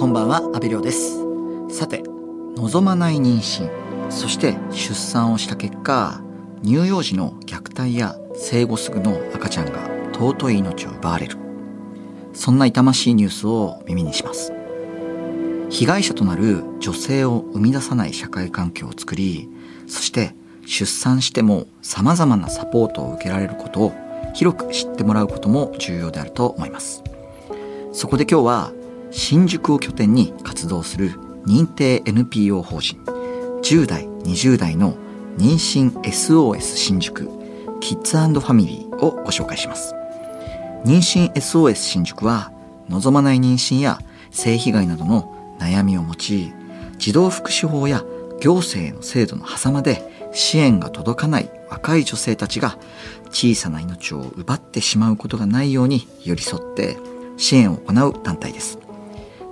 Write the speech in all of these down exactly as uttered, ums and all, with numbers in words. こんばんは、阿部亮です。さて、望まない妊娠、そして出産をした結果、乳幼児の虐待や生後すぐの赤ちゃんが尊い命を奪われる、そんな痛ましいニュースを耳にします。被害者となる女性を生み出さない社会環境を作り、そして出産しても様々なサポートを受けられることを広く知ってもらうことも重要であると思います。そこで今日は、新宿を拠点に活動する認定 エヌピーオー 法人じゅう代にじゅう代の妊娠 エスオーエス 新宿キッズ&ファミリーをご紹介します。妊娠 エスオーエス 新宿は、望まない妊娠や性被害などの悩みを持ち、児童福祉法や行政の制度の狭間で支援が届かない若い女性たちが小さな命を奪ってしまうことがないように寄り添って支援を行う団体です。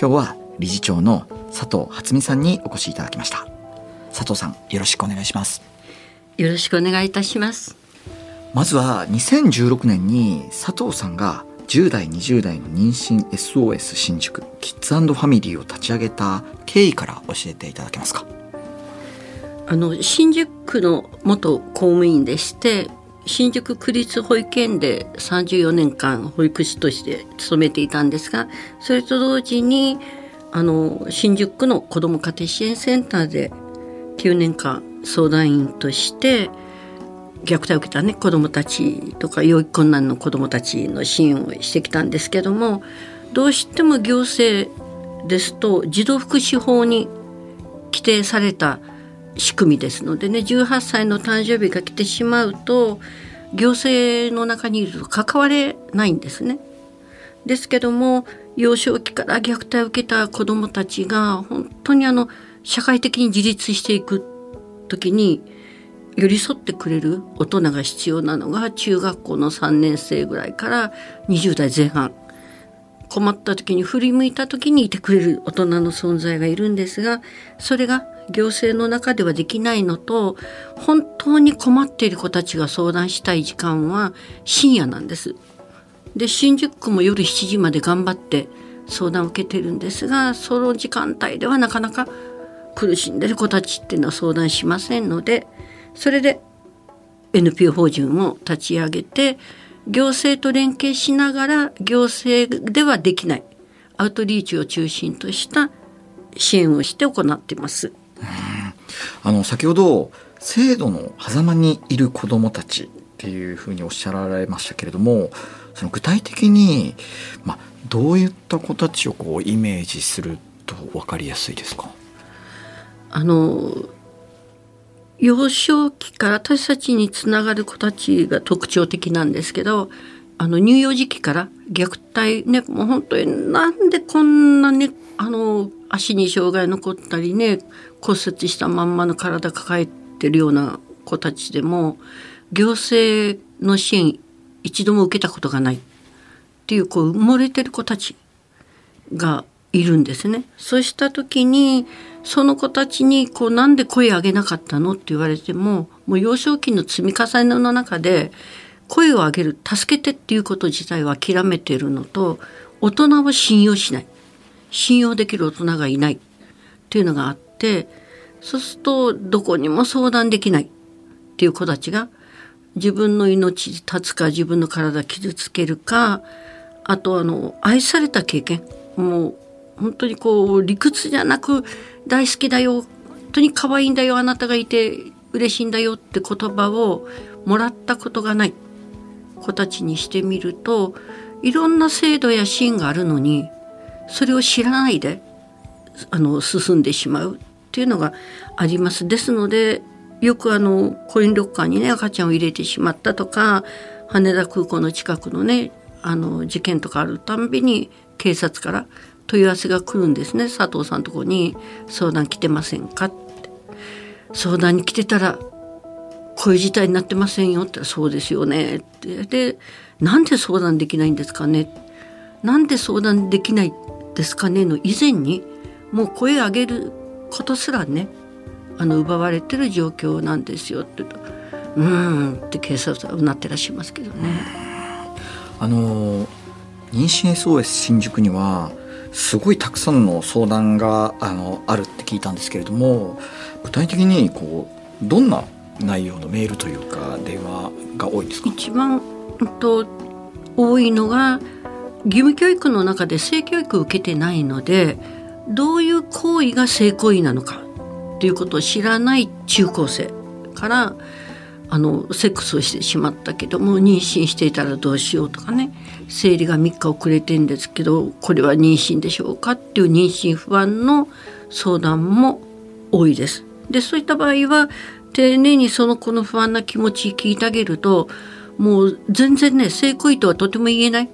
今日は理事長の佐藤初美さんにお越しいただきました。佐藤さん、よろしくお願いします。よろしくお願いいたします。まずはにせんじゅうろくねんに佐藤さんがじゅう代にじゅう代の妊娠 エスオーエス 新宿キッズ&ファミリーを立ち上げた経緯から教えていただけますか？あの新宿区の元公務員でして、新宿区立保育園でさんじゅうよねんかん保育士として勤めていたんですが、それと同時にあの新宿区の子ども家庭支援センターできゅうねんかん相談員として虐待を受けた、ね、子どもたちとか養育困難の子どもたちの支援をしてきたんですけども、どうしても行政ですと児童福祉法に規定された仕組みですのでね、じゅうはっさいの誕生日が来てしまうと行政の中にいると関われないんですね。ですけども、幼少期から虐待を受けた子どもたちが本当にあの社会的に自立していくときに寄り添ってくれる大人が必要なのが、中学校のさんねんせいぐらいからにじゅうだいぜんはん、困った時に振り向いた時にいてくれる大人の存在がいるんですが、それが行政の中ではできないのと、本当に困っている子たちが相談したい時間は深夜なんです。で、新宿区も夜しちじまで頑張って相談を受けてるんですが、その時間帯ではなかなか苦しんでる子たちっていうのは相談しませんので、それで エヌピーオー 法人を立ち上げて、行政と連携しながら行政ではできないアウトリーチを中心とした支援をして行っています。あの先ほど制度の狭間にいる子どもたちっていうふうにおっしゃられましたけれども、その具体的に、ま、どういった子たちをこうイメージすると分かりやすいですか？あの幼少期から私たちにつながる子たちが特徴的なんですけど、あの乳幼児期から虐待ね、もう本当になんでこんなね、あの足に障害残ったりね、骨折したまんまの体抱えてるような子たちでも行政の支援一度も受けたことがないっていうこう埋もれてる子たちがいるんですね。そうした時にその子たちにこうなんで声を上げなかったのって言われても、もう幼少期の積み重ねの中で声を上げる、助けてっていうこと自体は諦めているのと、大人は信用しない、信用できる大人がいないっていうのがあって、そうするとどこにも相談できないっていう子たちが自分の命立つか自分の体傷つけるか、あとあの愛された経験、もう本当にこう理屈じゃなく大好きだよ、本当に可愛いんだよ、あなたがいて嬉しいんだよって言葉をもらったことがない子たちにしてみると、いろんな制度や支援があるのにそれを知らないであの進んでしまうっていうのがあります。ですので、よくあのコインロッカーにね赤ちゃんを入れてしまったとか、羽田空港の近くのねあの事件とかあるたんびに警察から問い合わせが来るんですね。佐藤さんのところに相談来てませんかって、相談に来てたらこういう事態になってませんよって、そうですよねって、でなんで相談できないんですかね、なんで相談できないですかねの以前に、もう声を上げることすらねあの奪われてる状況なんですよって言うと、うーんって警察はうなってらっしゃいますけどね。あの妊娠 エスオーエス 新宿にはすごいたくさんの相談が あの、あるって聞いたんですけれども、具体的にこうどんな内容のメールというか電話が多いですか？一番と多いのが、義務教育の中で性教育を受けてないので、どういう行為が性行為なのかということを知らない中高生からあのセックスをしてしまったけども妊娠していたらどうしようとかね、生理がみっか遅れてるんですけどこれは妊娠でしょうかっていう妊娠不安の相談も多いです。でそういった場合は丁寧にその子の不安な気持ち聞いてあげると、もう全然ね性行為とはとても言えない、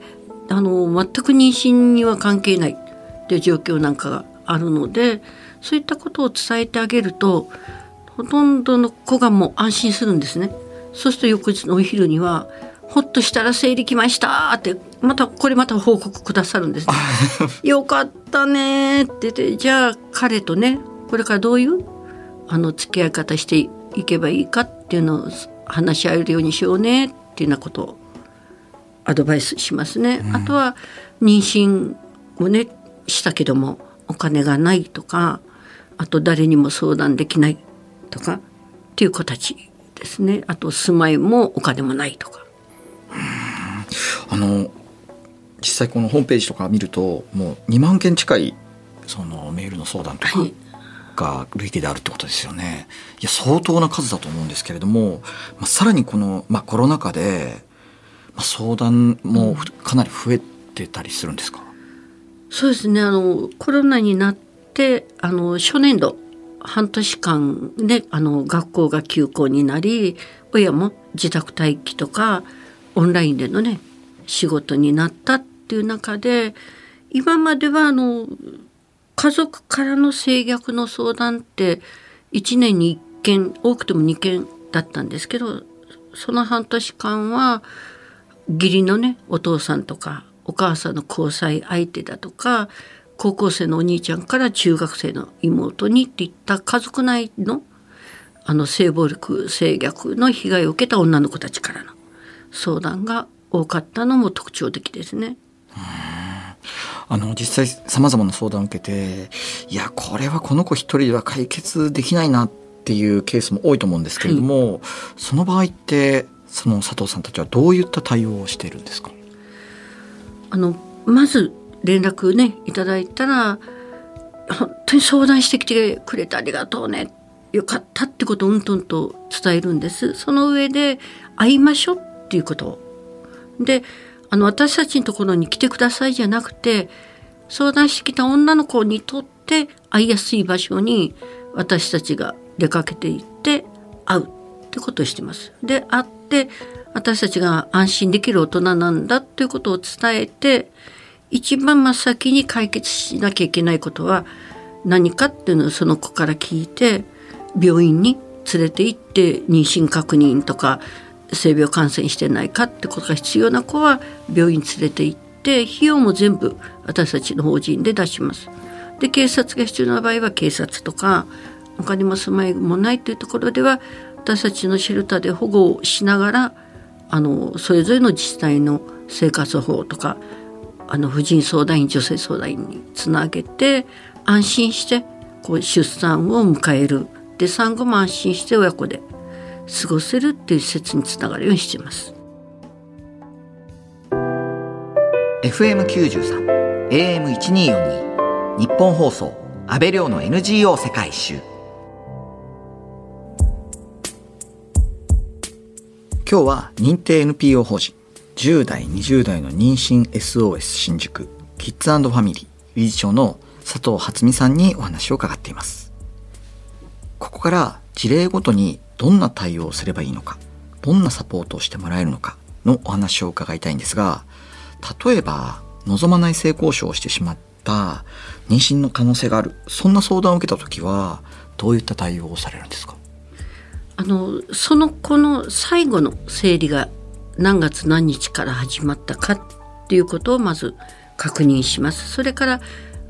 あの全く妊娠には関係ないっていう状況なんかがあるので、そういったことを伝えてあげるとほとんどの子がもう安心するんですね。そうすると翌日のお昼にはほっとしたら生理きましたってまたこれまた報告くださるんですねよかったねって言って、じゃあ彼とねこれからどういうあの付き合い方していけばいいかっていうのを話し合えるようにしようねっていうようなことをアドバイスしますね、うん、あとは妊娠をねしたけどもお金がないとか、あと誰にも相談できないとかっていう子たちですね。あと住まいもお金もないとか、うん、あの実際このホームページとか見るともうにまんけん近いそのメールの相談とかが累計であるってことですよね、はい、いや相当な数だと思うんですけれども、まあ、さらにこの、まあ、コロナ禍で、まあ、相談もかなり増えてたりするんですか？うん、そうですね、あのコロナになってあの初年度半年間であの学校が休校になり、親も自宅待機とかオンラインでのね仕事になったっていう中で、今まではあの家族からの性虐の相談っていちねんにいっけん多くてもにけんだったんですけど、その半年間は義理のねお父さんとかお母さんの交際相手だとか高校生のお兄ちゃんから中学生の妹にっていった家族内のあの性暴力性虐の被害を受けた女の子たちからの相談が多かったのも特徴的ですね。うーん、あの実際さまざまな相談を受けて、いやこれはこの子一人では解決できないなっていうケースも多いと思うんですけれども、はい、その場合ってその佐藤さんたちはどういった対応をしているんですか？あのまず連絡ねいただいたら、本当に相談してきてくれてありがとうね、よかったってことをうんとんと伝えるんです。その上で会いましょうっていうことで、あの私たちのところに来てくださいじゃなくて、相談してきた女の子にとって会いやすい場所に私たちが出かけていって会うってことをしてます。で会って私たちが安心できる大人なんだっていうことを伝えて、一番真っ先に解決しなきゃいけないことは何かっていうのをその子から聞いて、病院に連れて行って妊娠確認とか性病感染してないかってことが必要な子は病院に連れて行って、費用も全部私たちの法人で出します。で警察が必要な場合は警察とか、お金も住まいもないというところでは私たちのシェルターで保護をしながら、あのそれぞれの自治体の生活保護とかあの婦人相談員女性相談員につなげて、安心してこう出産を迎える、で産後も安心して親子で過ごせるっていう施設につながるようにしています。 エフエムきゅうじゅうさん エーエムせんにひゃくよんじゅうに 日本放送安倍亮の エヌジーオー 世界一周。今日は認定 エヌピーオー 法人じゅう代にじゅう代の妊娠 エスオーエス 新宿キッズ&ファミリー理事長の佐藤初美さんにお話を伺っています。ここから事例ごとにどんな対応をすればいいのか、どんなサポートをしてもらえるのかのお話を伺いたいんですが、例えば望まない性交渉をしてしまった妊娠の可能性がある、そんな相談を受けたときはどういった対応をされるんですか？あのその子の最後の生理が何月何日から始まったかっていうことをまず確認します。それから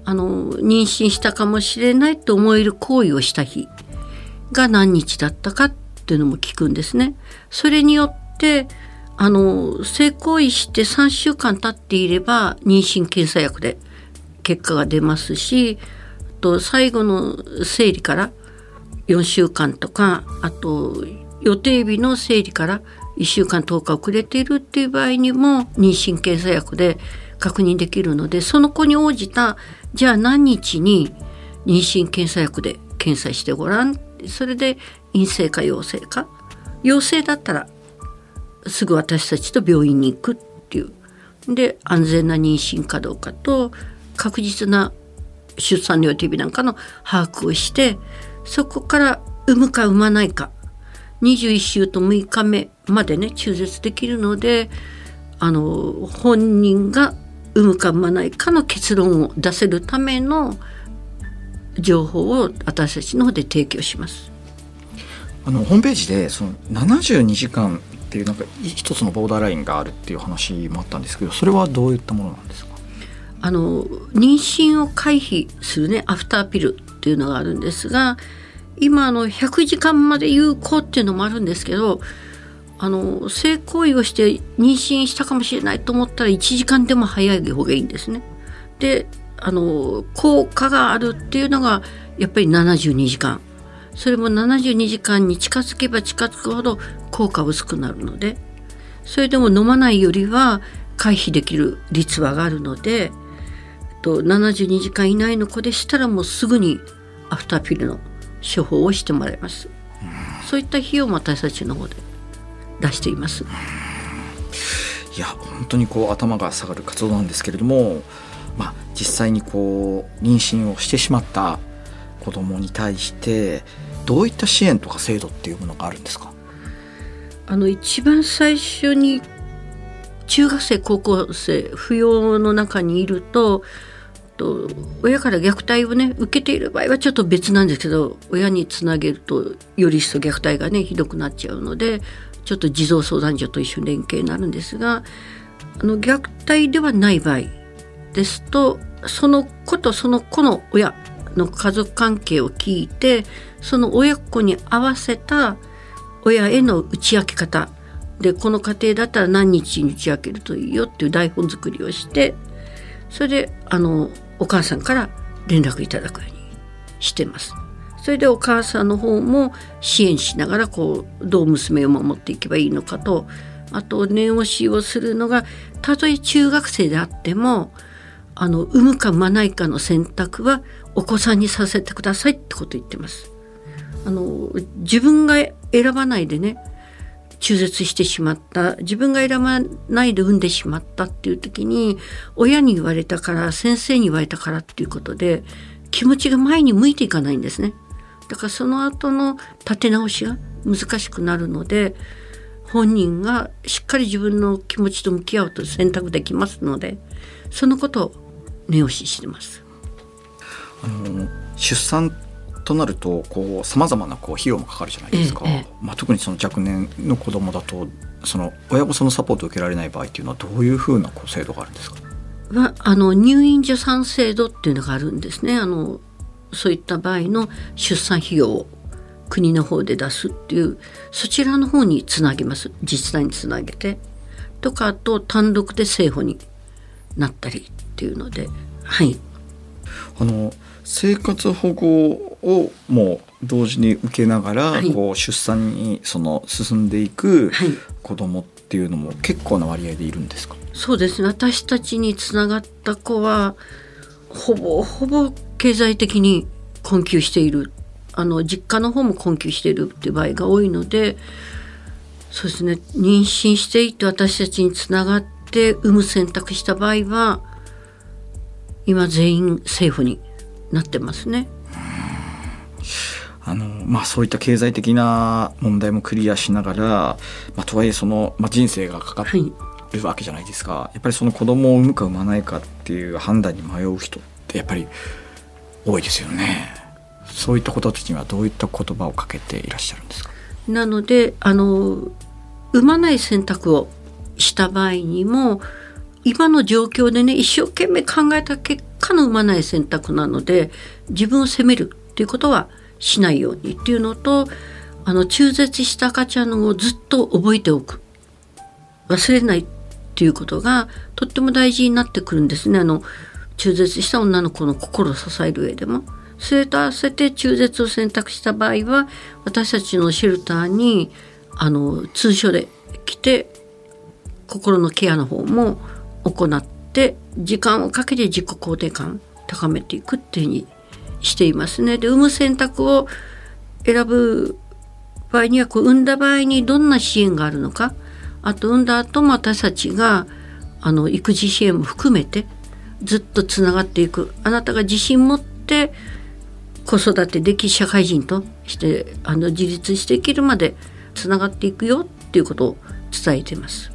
あの妊娠したかもしれないと思える行為をした日が何日だったかっていうのも聞くんですね。それによってあの性行為してさんしゅうかん経っていれば妊娠検査薬で結果が出ますし、あと最後の生理からよんしゅうかんとか、あと予定日の生理からいっしゅうかんとおか遅れているっていう場合にも妊娠検査薬で確認できるので、その子に応じたじゃあ何日に妊娠検査薬で検査してごらん、それで陰性か陽性か、陽性だったらすぐ私たちと病院に行くっていう、で安全な妊娠かどうかと確実な出産の予定日なんかの把握をして、そこから産むか産まないかにじゅういっしゅうとむいかめまでね中絶できるので、あの本人が産むか産まないかの結論を出せるための情報を私たちの方で提供します。あのホームページでそのななじゅうにじかんっていうなんか一つのボーダーラインがあるっていう話もあったんですけど、それはどういったものなんですか？あの妊娠を回避するねアフターピルっていうのがあるんですが、今あのひゃくじかんまで有効っていうのもあるんですけど、あの性行為をして妊娠したかもしれないと思ったらいちじかんでも早い方がいいんですね。であの効果があるっていうのがやっぱりななじゅうにじかん、それもななじゅうにじかんに近づけば近づくほど効果薄くなるので、それでも飲まないよりは回避できる率は上がるので、とななじゅうにじかん以内の子でしたらもうすぐにアフターピルの処方をしてもらいます。そういった費用も私たちの方で出しています。いや本当にこう頭が下がる活動なんですけれども、まあ、実際にこう妊娠をしてしまった子どもに対してどういった支援とか制度っていうものがあるんですか？あの一番最初に中学生高校生扶養の中にいると、と親から虐待をね受けている場合はちょっと別なんですけど、親につなげるとより一層虐待がねひどくなっちゃうので、ちょっと児童相談所と一緒に連携になるんですが、あの虐待ではない場合ですと、その子とその子の親の家族関係を聞いて、その親子に合わせた親への打ち明け方で、この家庭だったら何日に打ち明けるといいよっていう台本作りをして、それであのお母さんから連絡いただくようにしてます。それでお母さんの方も支援しながらこうどう娘を守っていけばいいのかと、あと念押しをするのが、たとえ中学生であってもあの産むか産まないかの選択はお子さんにさせてくださいってこと言ってます。あの自分が選ばないでね中絶してしまった、自分が選ばないで産んでしまったっていう時に、親に言われたから先生に言われたからっていうことで気持ちが前に向いていかないんですね。だからその後の立て直しが難しくなるので、本人がしっかり自分の気持ちと向き合うと選択できますので、そのことを念押ししてます。あの出産となるとこう様々なこう費用もかかるじゃないですか、ええ、まあ、特にその若年の子どもだとその親御さんのサポートを受けられない場合っていうのはどういうふうなこう制度があるんですか？はあの入院助産制度っていうのがあるんですね。あのそういった場合の出産費用を国の方で出すっていう、そちらの方につなげます。自治体につなげてとか、あと単独で生保になったりっていうので、はい、あの生活保護をもう同時に受けながら、はい、こう出産にその進んでいく子どもっていうのも結構な割合でいるんですか？はい、そうですね、私たちにつながった子はほぼほぼ経済的に困窮している、あの実家の方も困窮しているっていう場合が多いので、そうですね、妊娠していて私たちにつながって産む選択した場合は今全員政府になってますね。あの、まあ、そういった経済的な問題もクリアしながら、まあ、とはいえその、まあ、人生がかかるわけじゃないですか、はい、やっぱりその子供を産むか産まないかっていう判断に迷う人ってやっぱり多いですよね。そういったことたちにはどういった言葉をかけていらっしゃるんですか？なのであの産まない選択をした場合にも今の状況でね一生懸命考えた結果の産まない選択なので、自分を責めるっていうことはしないようにっていうのと、あの中絶した赤ちゃんをずっと覚えておく、忘れないっていうことがとっても大事になってくるんですね。あの中絶した女の子の心を支える上でも、それと合わせて中絶を選択した場合は、私たちのシェルターにあの通所で来て心のケアの方も行って、時間をかけて自己肯定感を高めていくっていうふうにしていますね。で、産む選択を選ぶ場合には、こう産んだ場合にどんな支援があるのか、あと産んだ後も私たちがあの育児支援も含めてずっとつながっていく、あなたが自信持って子育てでき、社会人としてあの自立していけるまでつながっていくよっていうことを伝えています。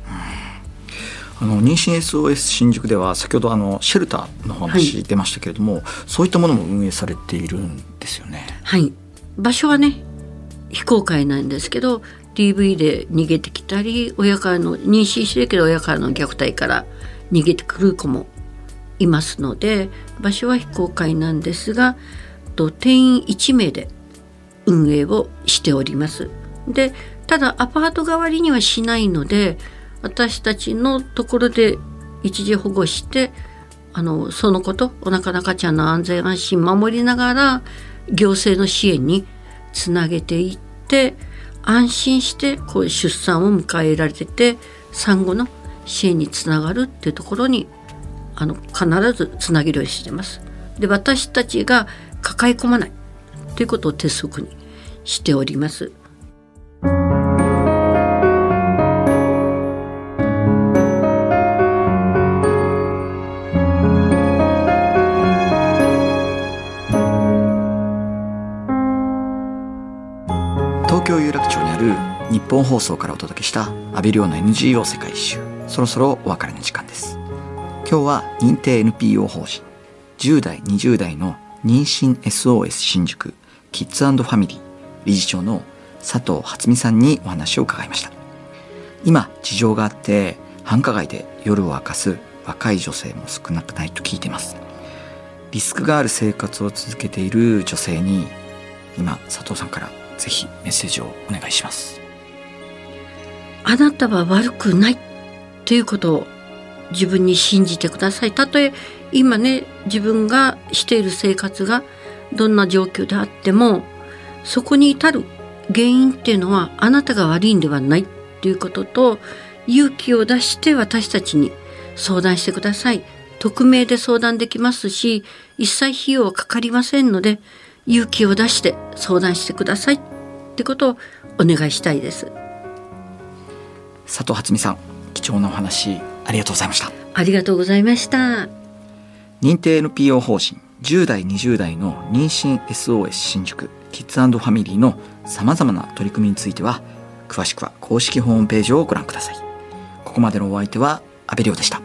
あの妊娠 エスオーエス 新宿では、先ほどあのシェルターの話出ましたけれども、はい、そういったものも運営されているんですよね。はい、場所はね非公開なんですけど、 ディーブイ で逃げてきたり、親からの妊娠してるけど親からの虐待から逃げてくる子もいますので、場所は非公開なんですが、と定員いちめいで運営をしております。で、ただアパート代わりにはしないので、私たちのところで一時保護して、あのその子とお腹の赤ちゃんの安全安心守りながら行政の支援につなげていって、安心してこう出産を迎えられてて、産後の支援につながるっていうところにあの必ずつなげるようにしてます。で、私たちが抱え込まないということを鉄則にしております。東京有楽町にある日本放送からお届けした阿部亮の エヌジーオー 世界一周、そろそろお別れの時間です。今日は認定 エヌピーオー 法人じゅう代にじゅう代の妊娠 エスオーエス 新宿キッズ&ファミリー理事長の佐藤初美さんにお話を伺いました。今事情があって繁華街で夜を明かす若い女性も少なくないと聞いています。リスクがある生活を続けている女性に、今佐藤さんからぜひメッセージをお願いします。あなたは悪くないということを自分に信じてください。たとえ今ね、自分がしている生活がどんな状況であっても、そこに至る原因っていうのはあなたが悪いんではないっていうことと、勇気を出して私たちに相談してください。匿名で相談できますし、一切費用はかかりませんので、勇気を出して相談してくださいってことをお願いしたいです。佐藤初美さん、貴重なお話ありがとうございました。ありがとうございました。認定 エヌピーオー 法人じゅう代にじゅう代の妊娠 エスオーエス 新宿キッズ&ファミリーのさまざまな取り組みについては、詳しくは公式ホームページをご覧ください。ここまでのお相手は阿部亮でした。